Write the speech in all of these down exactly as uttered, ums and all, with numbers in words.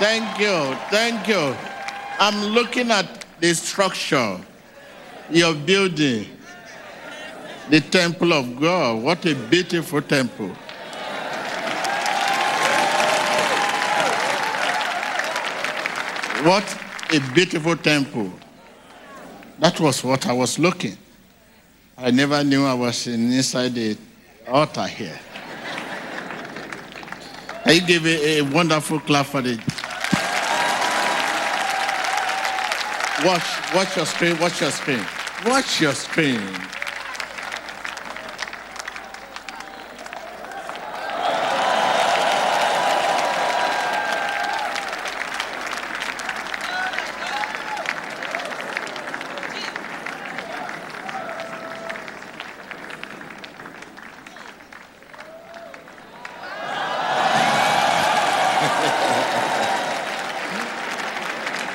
Thank you. Thank you. I'm looking at the structure, your building, the temple of God. What a beautiful temple. What a beautiful temple. That was what I was looking. I never knew I was inside the altar here. I give a, a wonderful clap for it. Watch, watch your screen, watch your screen. Watch your screen.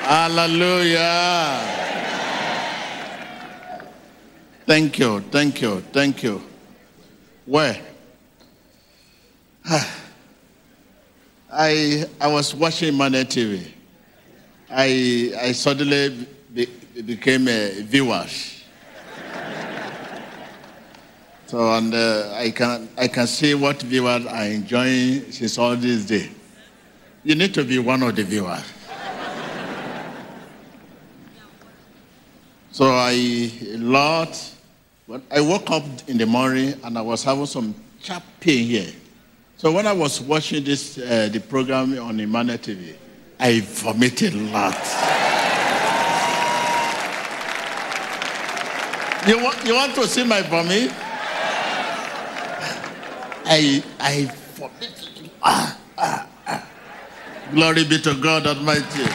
Hallelujah. Thank you, thank you, thank you. Where? I I was watching Manna T V. I I suddenly be, became a viewer. So and uh, I can I can see what viewers are enjoying since all this day. You need to be one of the viewers. So I lot, but I woke up in the morning and I was having some sharp pain here. So when I was watching this uh, the program on Emmanuel T V, I vomited a lot. you want you want to see my vomit? I I vomited. Ah, ah, ah. Glory be to God Almighty.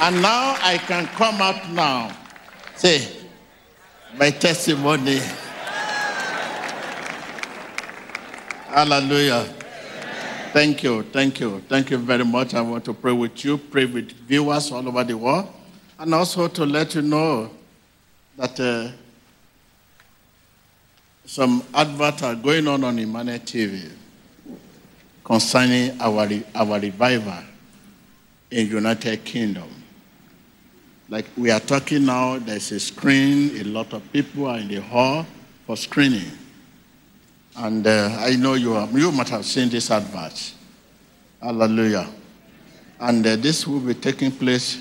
And now I can come out now, say, my testimony. Hallelujah. Amen. Thank you, thank you, thank you very much. I want to pray with you, pray with viewers all over the world, and also to let you know that uh, some adverts are going on on Emmanuel T V concerning our, our revival in the United Kingdom. Like we are talking now, there's a screen, a lot of people are in the hall for screening. And uh, I know you are, you must have seen this advert. Hallelujah. And uh, this will be taking place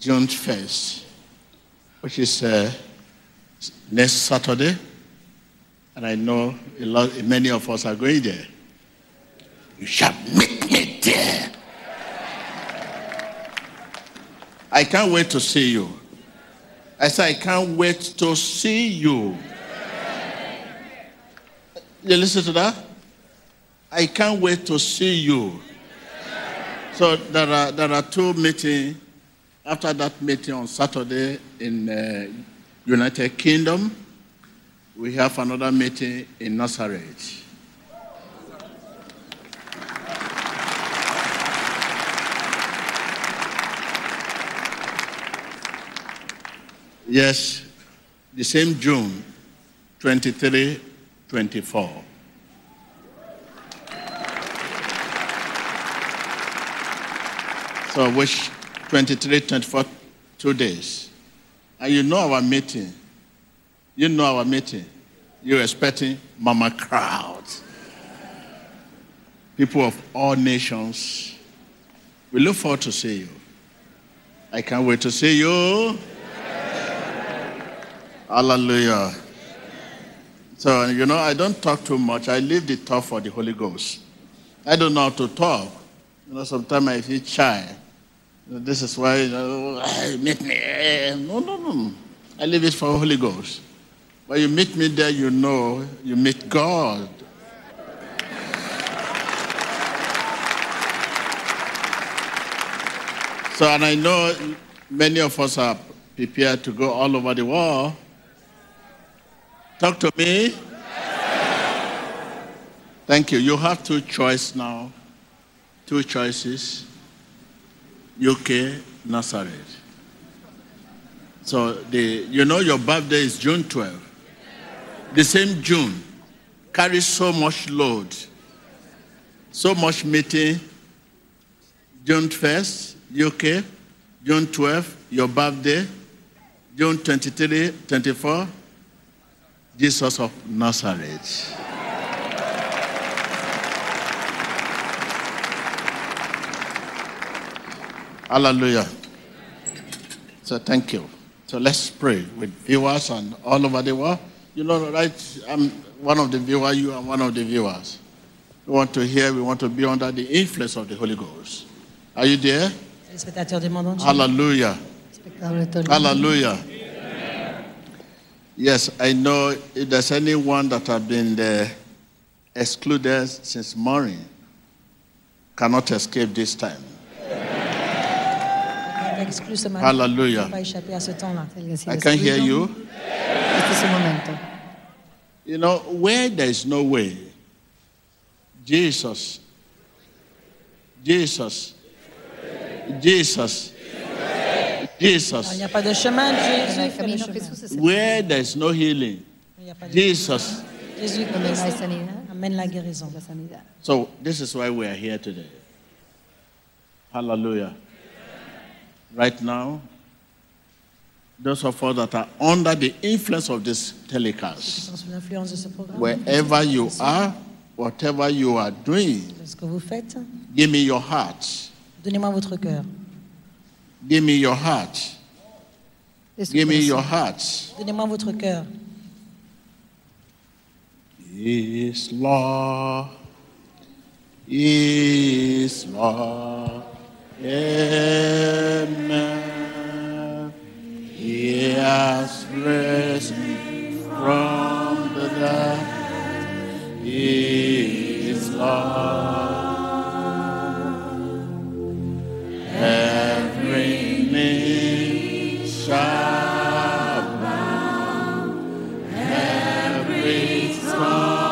June first, which is uh, next Saturday. And I know a lot, many of us are going there. You shall meet me there. I can't wait to see you. I said, I can't wait to see you. You listen to that? I can't wait to see you. So there are there are two meetings. After that meeting on Saturday in the uh, United Kingdom, we have another meeting in Nazareth. Yes, the same June twenty-three, twenty-four. So which twenty-three, twenty-four, two days. And you know our meeting. You know our meeting. You're expecting mama crowd. People of all nations. We look forward to see you. I can't wait to see you. Hallelujah. So, you know, I don't talk too much. I leave the talk for the Holy Ghost. I don't know how to talk. You know, sometimes I feel shy. This is why, you know, meet me. No, no, no. I leave it for the Holy Ghost. But you meet me there, you know, you meet God. So, and I know many of us are prepared to go all over the world. Talk to me. Thank you. You have two choices now. Two choices. U K, Nazareth. So, the, you know your birthday is June twelfth. The same June carries so much load. So much meeting, June first, U K, June twelfth, your birthday, June twenty-third, twenty-fourth, Jesus of Nazareth. Hallelujah. So thank you. So let's pray with viewers and all over the world. You know, right, I'm one of the viewers, you are one of the viewers. We want to hear, we want to be under the influence of the Holy Ghost. Are you there? Hallelujah. Hallelujah. Yes, I know if there's anyone that have been uh, excluded since morning, cannot escape this time. Hallelujah. I can hear you. You know, where there is no way, Jesus, Jesus, Jesus, Jesus. Where there is no healing, Jesus. So this is why we are here today. Hallelujah. Right now, those of us that are under the influence of this telecast, wherever you are, whatever you are doing, give me your heart. Give me your heart. Give me your heart. His love, His love. Amen. He has raised me from the dead. He is Lord. Every knee shall bow. Every tongue.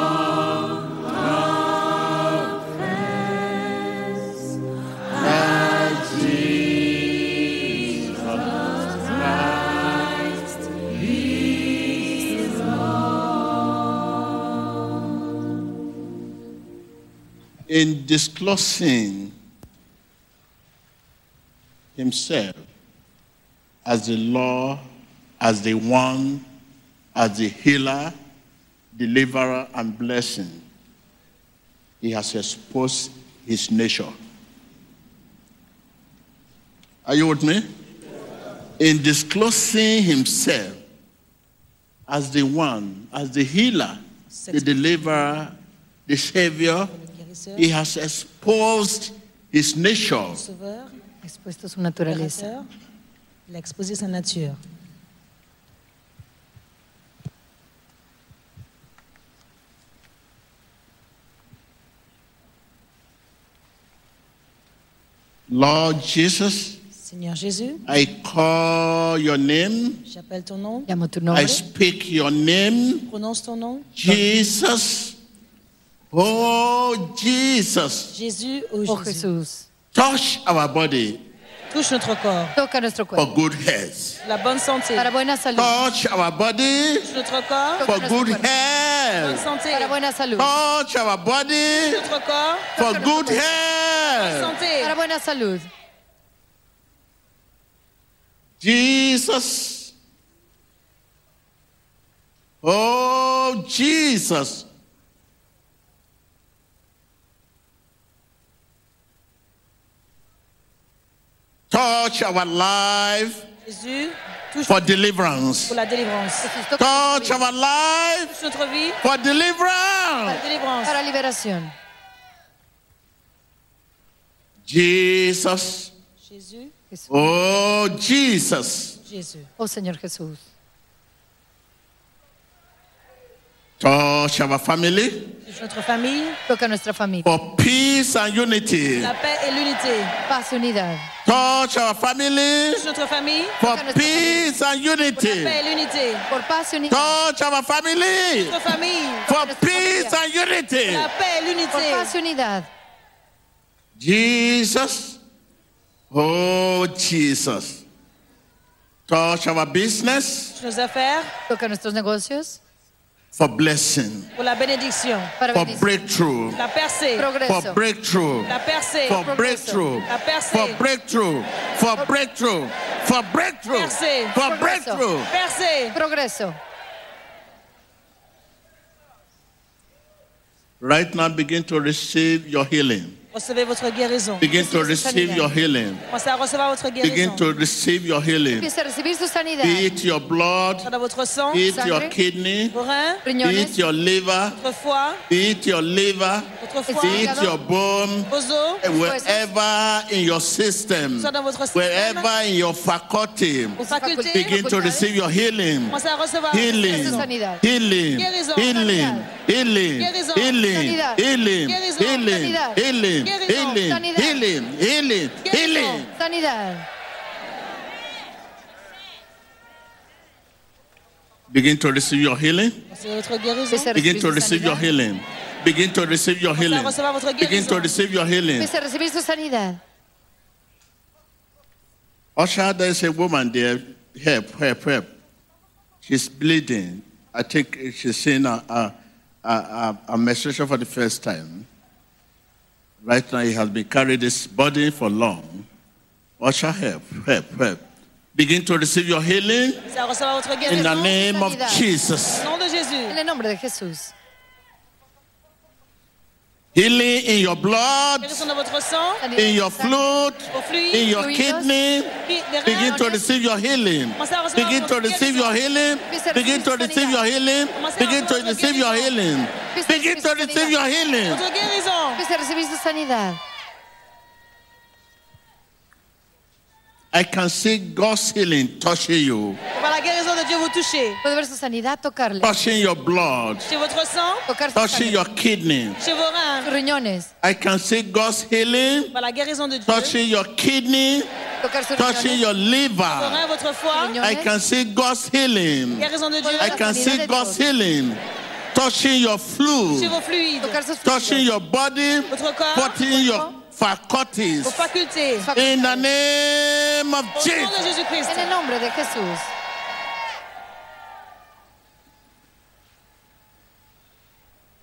In disclosing himself as the Lord, as the one, as the healer, deliverer, and blessing, he has exposed his nature. Are you with me? In disclosing himself as the one, as the healer, the deliverer, the savior, he has exposed his nature. Lord Jesus, Seigneur Jésus, I call your name. J'appelle ton nom. I speak your name. Prononce ton nom. Jesus. Oh, Jesus. Jésus, oh, oh Jésus. Touch our body. Touche notre corps. Toca nuestro cuerpo. For good health. La bonne santé. Para buena salud. Touch our body. Touche notre corps. For good health. Bonne santé. Para buena salud. Touch our body. Touche notre corps. For good health. Bonne santé. Para buena salud. Jesus. Oh, Jesus. Touch our life for deliverance. Touch our life for deliverance. Jesus. Oh, Jesus. Oh, Señor Jesús. Touch our family. Toca nuestra familia. For peace and unity. La paix et l'unité. Paz y unidad. Touch our family. Notre famille. For peace and unity. Por la paix et l'unité. Por paz y unidad. Touch our family. Notre famille. For peace and unity. Por la paix et l'unité. Por paz y unidad. Jesus. Oh, Jesus. Touch our business. Nos affaires. Toca nuestros negocios. for blessing, for breakthrough, for breakthrough, for breakthrough, for breakthrough, for breakthrough, for breakthrough, for breakthrough. Right now, begin to receive your healing. Recevez votre guérison. Begin to receive your healing. Commencez à recevoir votre guérison. Begin to receive your healing. Commencez à recevoir votre sanidad. Be it your blood, votre sang, be it your kidney, vos reins, be it your liver, votre foie, be it your liver, votre foie, be it your bone, vos os, wherever in your system, dans votre système, wherever in your faculty, vos facultés, begin to receive your healing. Commencez à recevoir healing, healing, healing, healing, healing, healing, healing, healing. Healing, healing, healing, healing. Begin to receive your healing. Begin to receive your healing. Begin to receive your healing. Begin to receive your healing. Usher, there is a woman there. Help, help, help. She's bleeding. I think she's seeing a, a, a, a, a menstruation for the first time. Right now, he has been carrying this body for long. Usher, help, help, help. Begin to receive your healing in the name of Jesus. Healing in your blood, in your fluid, in your kidney. Begin to receive your healing. Begin to receive your healing. Begin to receive your healing. Begin to receive your healing. Begin to receive your healing. I can see God's healing touching you. Touching your blood. Touching your kidney. I can see God's healing. Touching your kidney. Touching your liver. I can see God's healing. I can see God's healing. Touching your fluid. Touching your body. Touching your faculties. In the name of Jesus.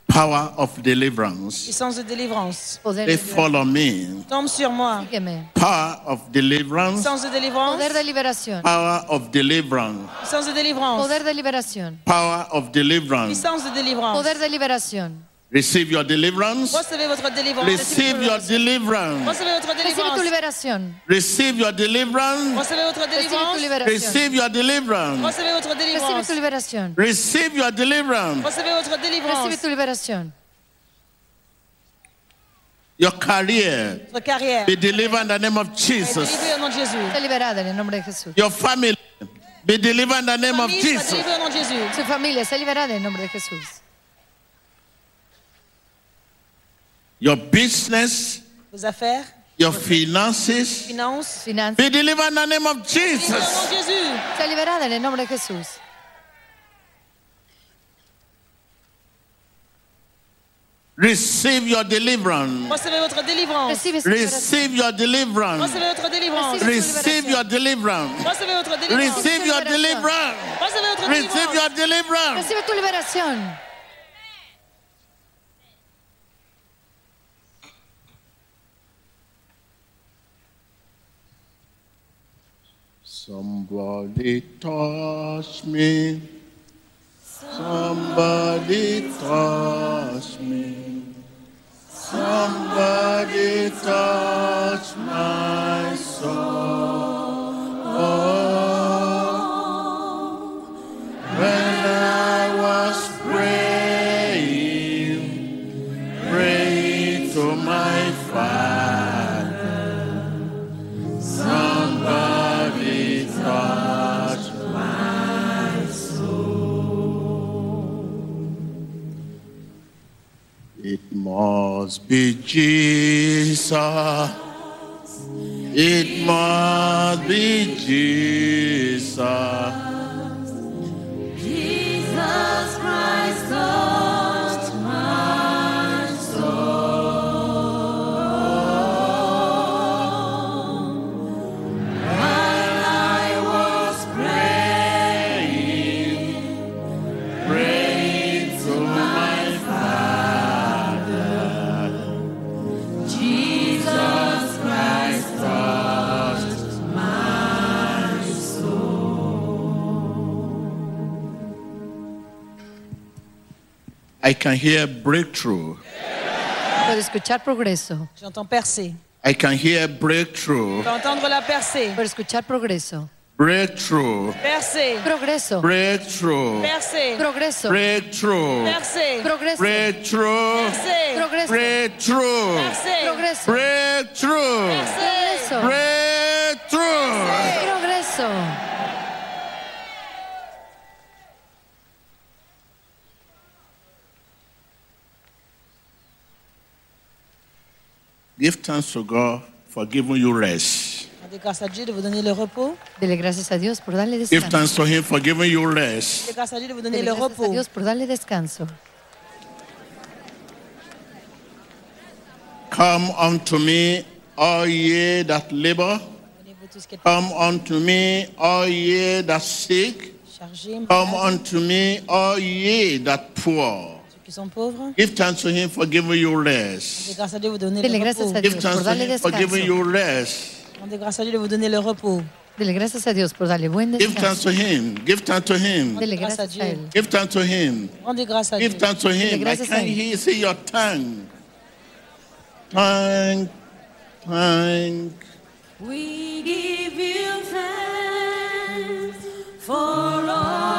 Power of deliverance. They follow me. Power of deliverance. Power of deliverance. Power of deliverance. Receive your deliverance. Receive your deliverance. Receive your deliverance. Receive your deliverance. Receive your deliverance. Your career be delivered in the name of Jesus. Your family be delivered in the name of Jesus. Your business, vos affaires, your finances, finances, finances, be delivered in the name of Jesus. Sea liberada en el nombre de Jesús. Receive your deliverance. Receive your deliverance. Receive your deliverance. Receive your deliverance. Receive your deliverance. Recibe tu liberación. Somebody touch me, somebody touch me, somebody touch my soul. Oh, when I was praying, praying to my Father. It must be Jesus. It must be Jesus. Jesus Christ, touched my soul. While I was praying, praying I can hear breakthrough. Puedo escuchar progreso. J'entends percer. I can hear breakthrough. Entendre la percée. Puedo escuchar progreso. Breakthrough. Percée. Progreso. Breakthrough. Percée. Progreso. Breakthrough. Percée. Progreso. Breakthrough. Percée. Progreso. Breakthrough. Percée. Progreso. Breakthrough. Percée. Breakthrough. Progreso. Give thanks to God for giving you rest. Give thanks to Him for giving you rest. Come unto me, all ye that labor. Come unto me, all ye that sick. Come unto me, all ye that poor. Give thanks to Him for giving you rest. Dele gracias a Dios por darle descanso. For giving you rest. Dele gracias a Dios por darle descanso. Dele gracias a Dios por darle buen descanso. Give thanks to Him. Give thanks to Him. Dele gracias a Él. Give thanks to Him. Give thanks to Him. I can hear, see your tongue. Thank, thank. We give you thanks for all.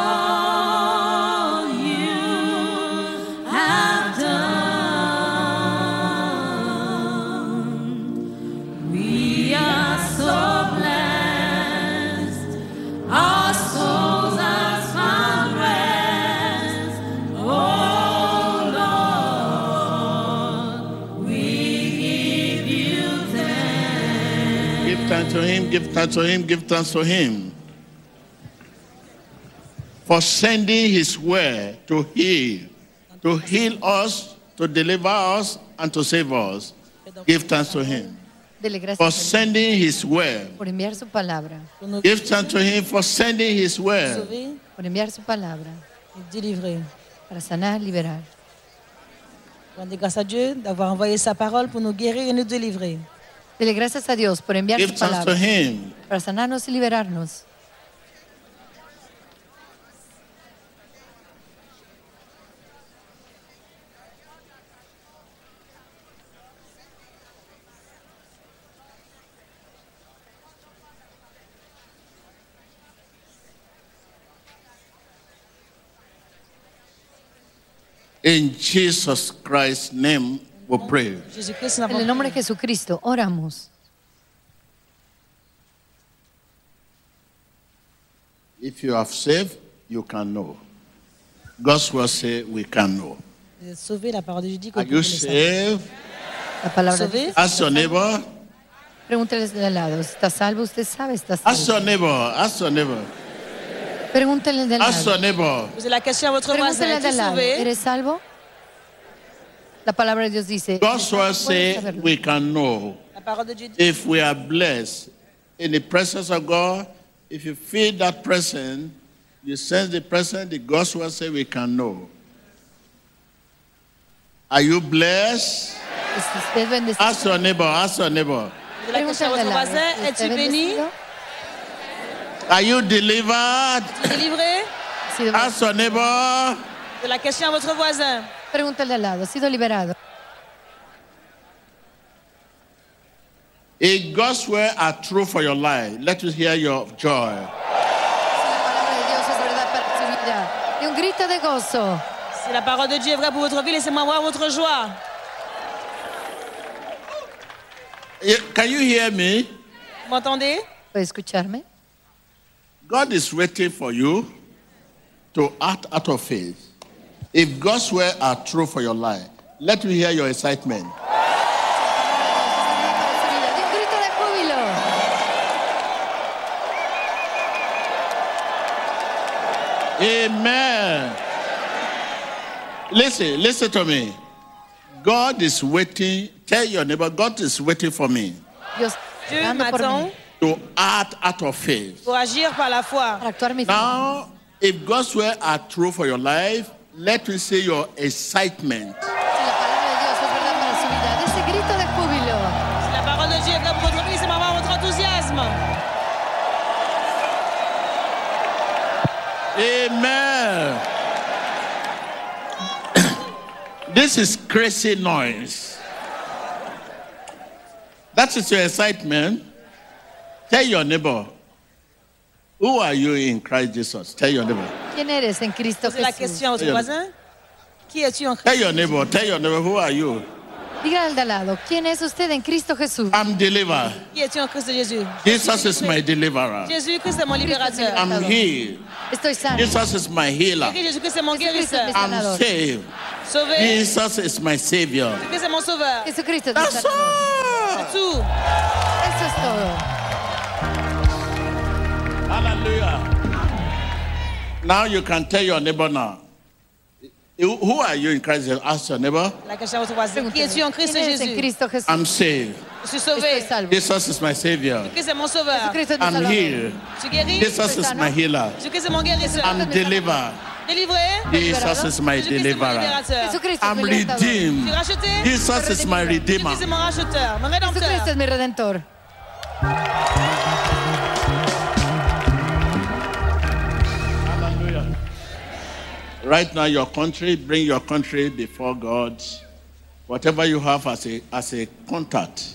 To Him, give thanks to Him, give thanks to Him for sending His word to heal, to heal us, to deliver us, and to save us. Give thanks to Him for sending His word. Give thanks to Him for sending His word. Por enviar su palabra, délivrer, para sanar, liberar. Rendez grâce à Dieu d'avoir envoyé sa parole pour nous guérir et nous délivrer. Dele gracias a Dios por enviar su palabra para sanarnos y liberarnos. In Jesus Christ's name. En el nombre de Jesucristo, oramos. If you have saved, you can know. God's word says we can know. Are you saved? Ask your neighbor. Pregúnteles de al lado, ¿está salvo? Usted sabe, está salvo. Ask your neighbor. Ask your neighbor. Pregúntele de al lado. Ask your neighbor. Pregúntele de al lado. ¿Eres salvo? La palabra de Dios dice, God's word says we can know if we are blessed in the presence of God. If you feel that presence, you sense the presence, the God's word says we can know. Are you blessed? Ask your neighbor, ask your neighbor. Are you delivered? Ask your neighbor. La question à votre voisin. Pregúntale al lado, ¿ha sido liberado? If God's words are true for your life, let us hear your joy. Si la palabra de Dios es verdad para su vida, y un grito de gozo. Si la parole de Dieu est vraie pour votre vie, laissez-moi voir votre joie. Can you hear me? ¿M'entendez? ¿Puedes escucharme? God is waiting for you to act out of faith. If God's words are true for your life, let me hear your excitement. Amen. Listen, listen to me. God is waiting. Tell your neighbor, God is waiting for me. Dios, to act out of faith. Pour agir par la foi. Now, if God's words are true for your life, let me see your excitement. Si la palabra de Dios es verdad para su vida, ese grito de júbilo. Si la parole de Dieu est vraie pour votre vie, c'est vraiment votre enthousiasme. Amen. This is crazy noise. That is your excitement. Tell your neighbor, who are you in Christ Jesus? Tell your neighbor. ¿Quién eres en Cristo Jesús? Tell your neighbor, tell your neighbor, who are you? Diga al de al lado, ¿quién es usted en Cristo Jesús? I'm delivered. Jesus is my deliverer. I'm healed. Estoy sano. Jesus is my healer. I'm saved. Jesus is my savior. That's all. Eso es todo. Hallelujah. Now you can tell your neighbor now. Who are you in Christ? Ask your neighbor. I'm saved. Jesus is my savior. I'm healed. Jesus is my healer. I'm delivered. Jesus is my deliverer. I'm redeemed. Jesus is my redeemer. Jesucristo es mi redentor. Right now, your country, bring your country before God. Whatever you have as a, as a contact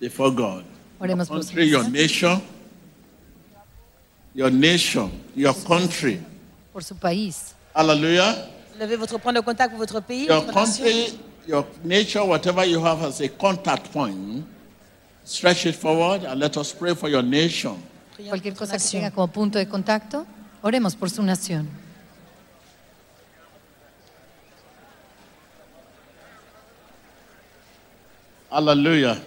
before God. Your country, your nation, your nation, your country. Por su país. Hallelujah. Levez votre point de contact pour votre pays. Your country, your nation, whatever you have as a contact point, stretch it forward and let us pray for your nation. Cualquier cosa que tenga como punto de contacto, oremos por su nación. Hallelujah.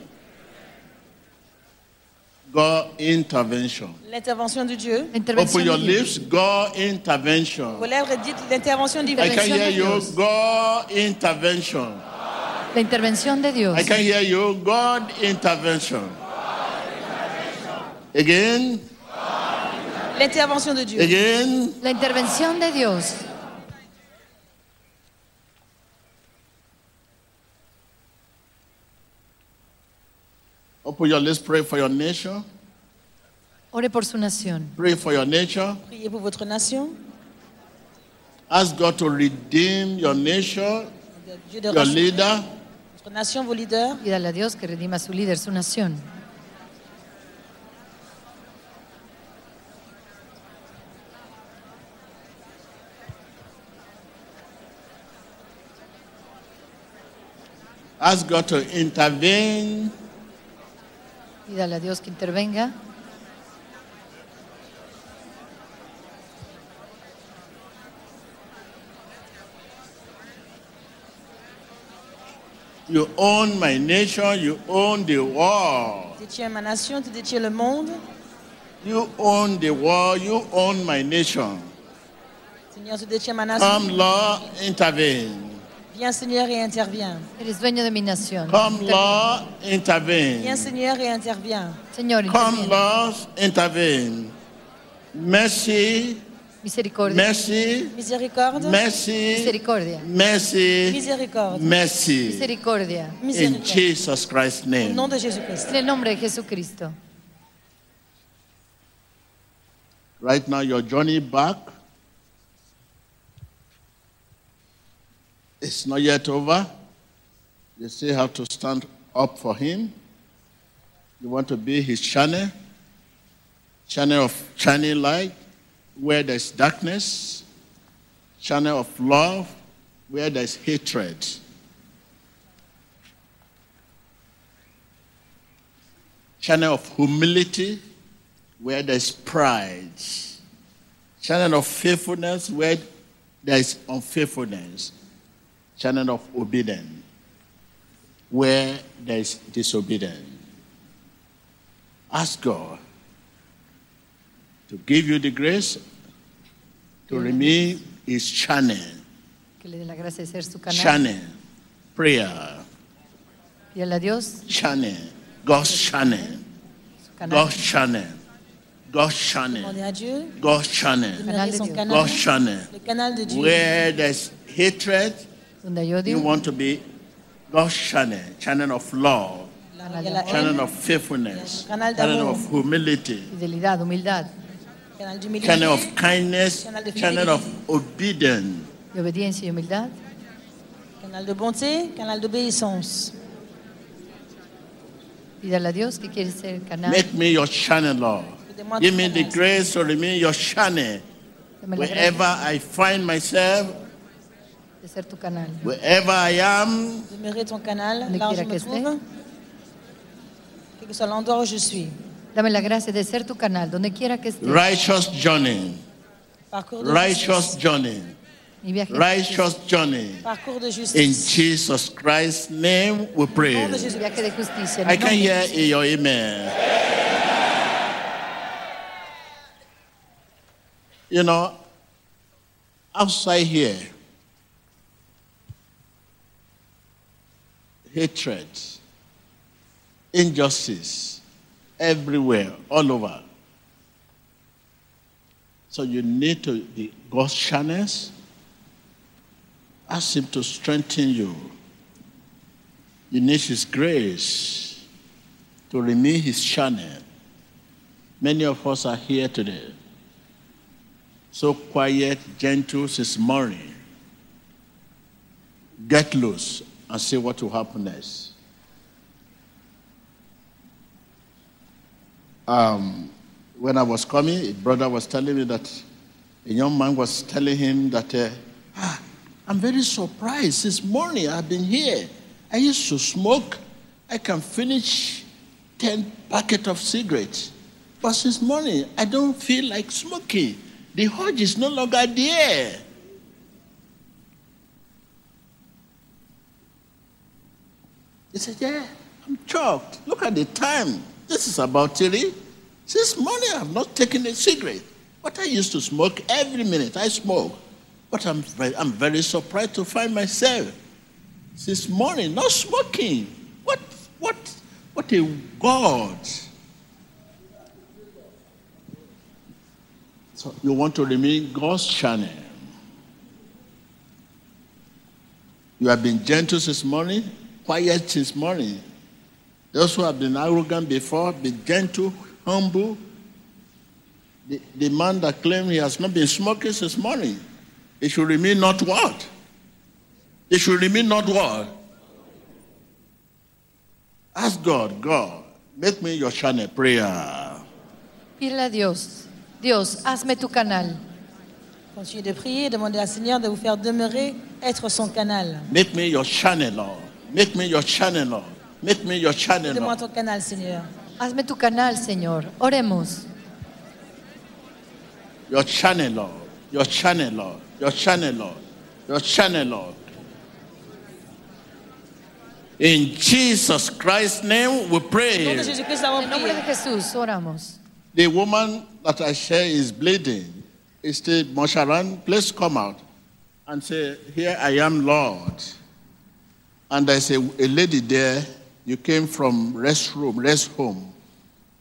God intervention. L'intervention de Dieu. Open your lips. God intervention. Vos lèvres dites l'intervention divine. I can hear you. God intervention. La intervención de Dios. I can hear you. God intervention. Again. L'intervention de Dieu. Again. La intervención de Dios. Open your lips, pray for your nation. Ore por su nación. Pray for your nation. Priez pour votre nation. Ask God to redeem your nation, your leader. Votre nation, vos leaders. Pídale a Dios que redima su líder, su nación. Ask God to intervene. Pídale a Dios que intervenga. You own my nation, you own the world. Tu détiens ma nation, tu détiens le monde. You own the world, you own my nation. Seigneur, tu détiens ma nation. Come, Lord, intervene. Viens, Seigneur, et interviens. Eres dueño de mi nación. Come, Lord, intervene. Viens, Seigneur, et interviens. Señor, come, Lord, intervene. Mercy. Misericordia. Mercy. Misericordia. Misericordia. Mercy. Misericordia. Mercy. Misericordia. In Jesus Christ's name. En nombre de Jesucristo. En el nombre de Jesucristo. Right now, your journey back. It's not yet over. You still have to stand up for him. You want to be his channel, channel of shining light where there's darkness, channel of love where there's hatred. Channel of humility where there's pride. Channel of faithfulness where there's unfaithfulness. Channel of obedience, where there is disobedience. Ask God to give you the grace to remain his channel. Channel, prayer. Channel, God's channel. God's channel. God's channel. God's channel. God's channel. Where there is hatred, you want to be God's channel, channel of love, channel of faithfulness, channel of humility, channel of kindness, channel of obedience. Canal de bonté, canal d'obéissance. Pídale a Dios que quiere ser canal. Make me your channel, Lord. Give me the grace to remain your channel. Wherever I find myself, de ser tu canal. Wherever I am, demeurer ton canal, là où je me trouve, quel que soit l'endroit où je suis. Dame la gracia de ser tu canal, donde quiera que estés. Righteous journey. Righteous journey. Righteous journey. In Jesus Christ's name we pray. I can hear your amen. You know, outside here, hatred, injustice, everywhere, all over. So you need to be God's channels. Ask him to strengthen you. You need his grace to remain his channel. Many of us are here today. So quiet, gentle since morning. Get loose and see what will happen next. Um, when I was coming, a brother was telling me that a young man was telling him that uh, ah, I'm very surprised. This morning I've been here. I used to smoke. I can finish ten packets of cigarettes. But this morning I don't feel like smoking. The urge is no longer there. He said, yeah, I'm choked. Look at the time. This is about three. This morning I've not taken a cigarette. But I used to smoke every minute. I smoke. But I'm very, I'm very surprised to find myself this morning not smoking. What, what, what a God. So you want to remain God's channel. You have been gentle this morning, quiet this morning. Those who have been arrogant before, be gentle, humble. The, the man that claimed he has not been smoking this morning, it should remain not what? It should remain not what? Ask God, God, make me your channel prayer. Pídele a Dios, Dios, hazme tu canal. Continuez de prier, demandez au Seigneur de vous faire demeurer, être son canal. Make me your channel, Lord. Make me your channel, Lord. Make me your channel, Lord. Demande ton canal, Seigneur. Hazme tu canal, Señor. Oremos. Your channel, Lord. Your channel, Lord. Your channel, Lord. Your channel, Lord. In Jesus Christ's name we pray. En nombre de Jesús oramos. The woman that I share is bleeding. Is still Mosharan, please come out and say, here I am, Lord. And there's a, a lady there. You came from rest room, rest home.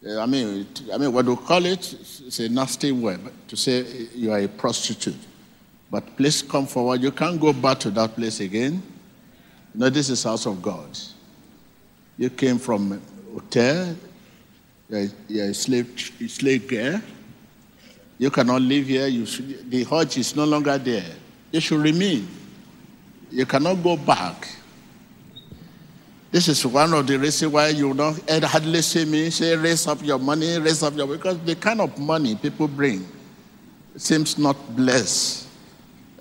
I mean, I mean, what do you call it? It's a nasty word to say you are a prostitute. But please come forward. You can't go back to that place again. No, this is house of God. You came from a hotel. You're, you're a slave, a slave girl. You cannot live here. You should, the urge is no longer there. You should remain. You cannot go back. This is one of the reasons why you don't hardly see me say raise up your money, raise up your because the kind of money people bring seems not blessed.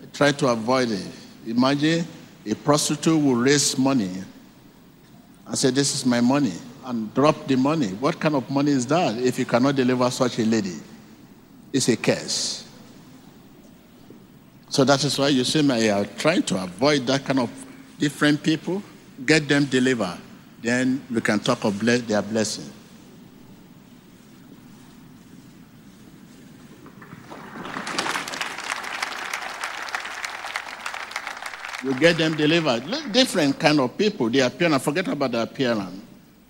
I try to avoid it. Imagine a prostitute will raise money and say, this is my money, and drop the money. What kind of money is that if you cannot deliver such a lady? It's a curse. So that is why you see me I try to avoid that kind of different people. Get them delivered, then we can talk of bless- their blessing. You get them delivered. Different kind of people, the appearance, forget about the appearance.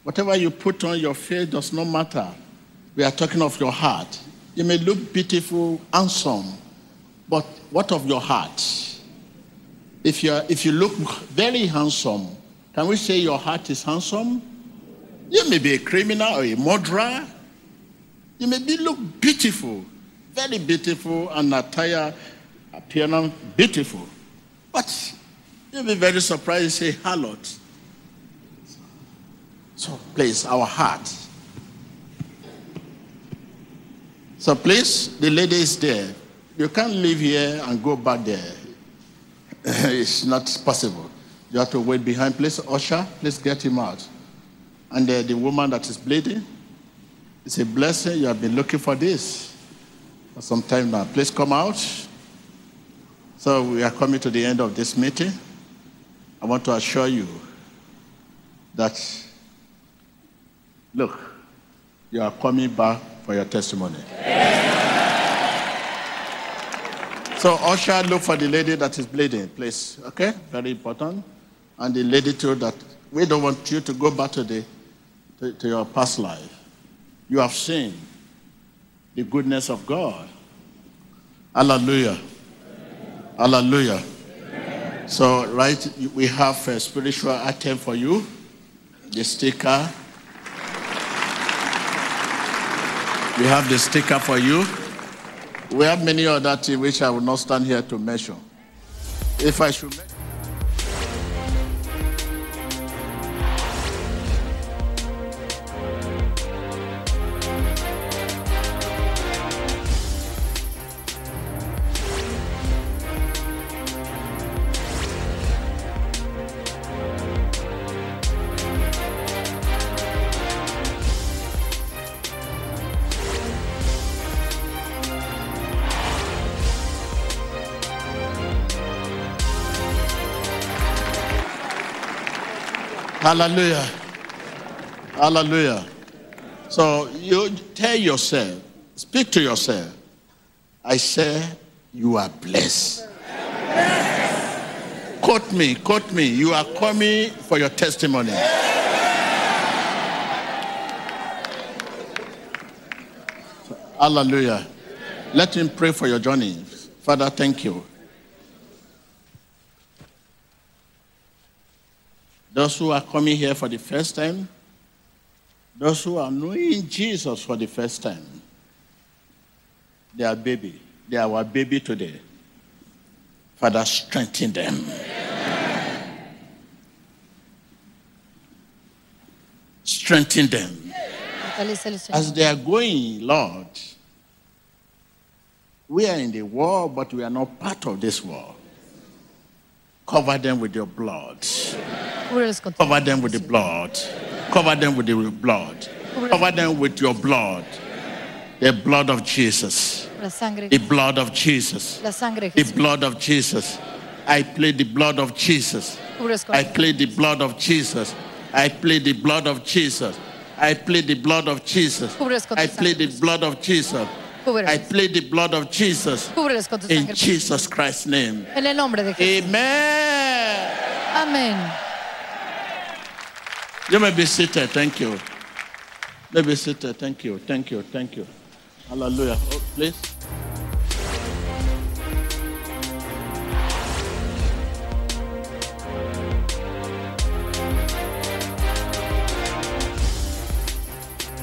Whatever you put on your face does not matter. We are talking of your heart. You may look beautiful, handsome, but what of your heart? If you if you look very handsome, can we say your heart is handsome? You may be a criminal or a murderer. You may be look beautiful, very beautiful, and attire appearance beautiful. But You'll be very surprised. You say, harlot. So please, our heart. So please, the lady is there. You can't leave here and go back there. It's not possible. You have to wait behind. Please, usher, please get him out. And uh, the woman that is bleeding, it's a blessing. You have been looking for this for some time now. Please come out. So we are coming to the end of this meeting. I want to assure you that, look, you are coming back for your testimony. Yeah. So usher, look for the lady that is bleeding, please. Okay? Very important. And the lady too, that we don't want you to go back to, the, to, to your past life. You have seen the goodness of God. Hallelujah. Amen. Hallelujah. Amen. So, right, we have a spiritual item for you. The sticker. We have the sticker for you. We have many other things which I will not stand here to mention. If I should mention. Hallelujah. Hallelujah. So you tell yourself, speak to yourself. I say you are blessed. Yes. Quote me, quote me. You are coming for your testimony. Yes. Hallelujah. Let him pray for your journey. Father, thank you. Those who are coming here for the first time, those who are knowing Jesus for the first time, they are baby. They are our baby today. Father, strengthen them. Amen. Strengthen them. Amen. As they are going, Lord, we are in the world, but we are not part of this world. Cover them with your blood. Cover them with the blood. Cover them with the blood. Cover them with your blood. The blood of Jesus. The blood of Jesus. The blood of Jesus. I plead the blood of Jesus. I plead the blood of Jesus. I plead the blood of Jesus. I plead the blood of Jesus. I plead the blood of Jesus. I plead the blood of Jesus. In Jesus Christ's name. Amen. Amen. You may be seated. Thank you. You may be seated. Thank you. Thank you. Thank you. Hallelujah. Oh, please.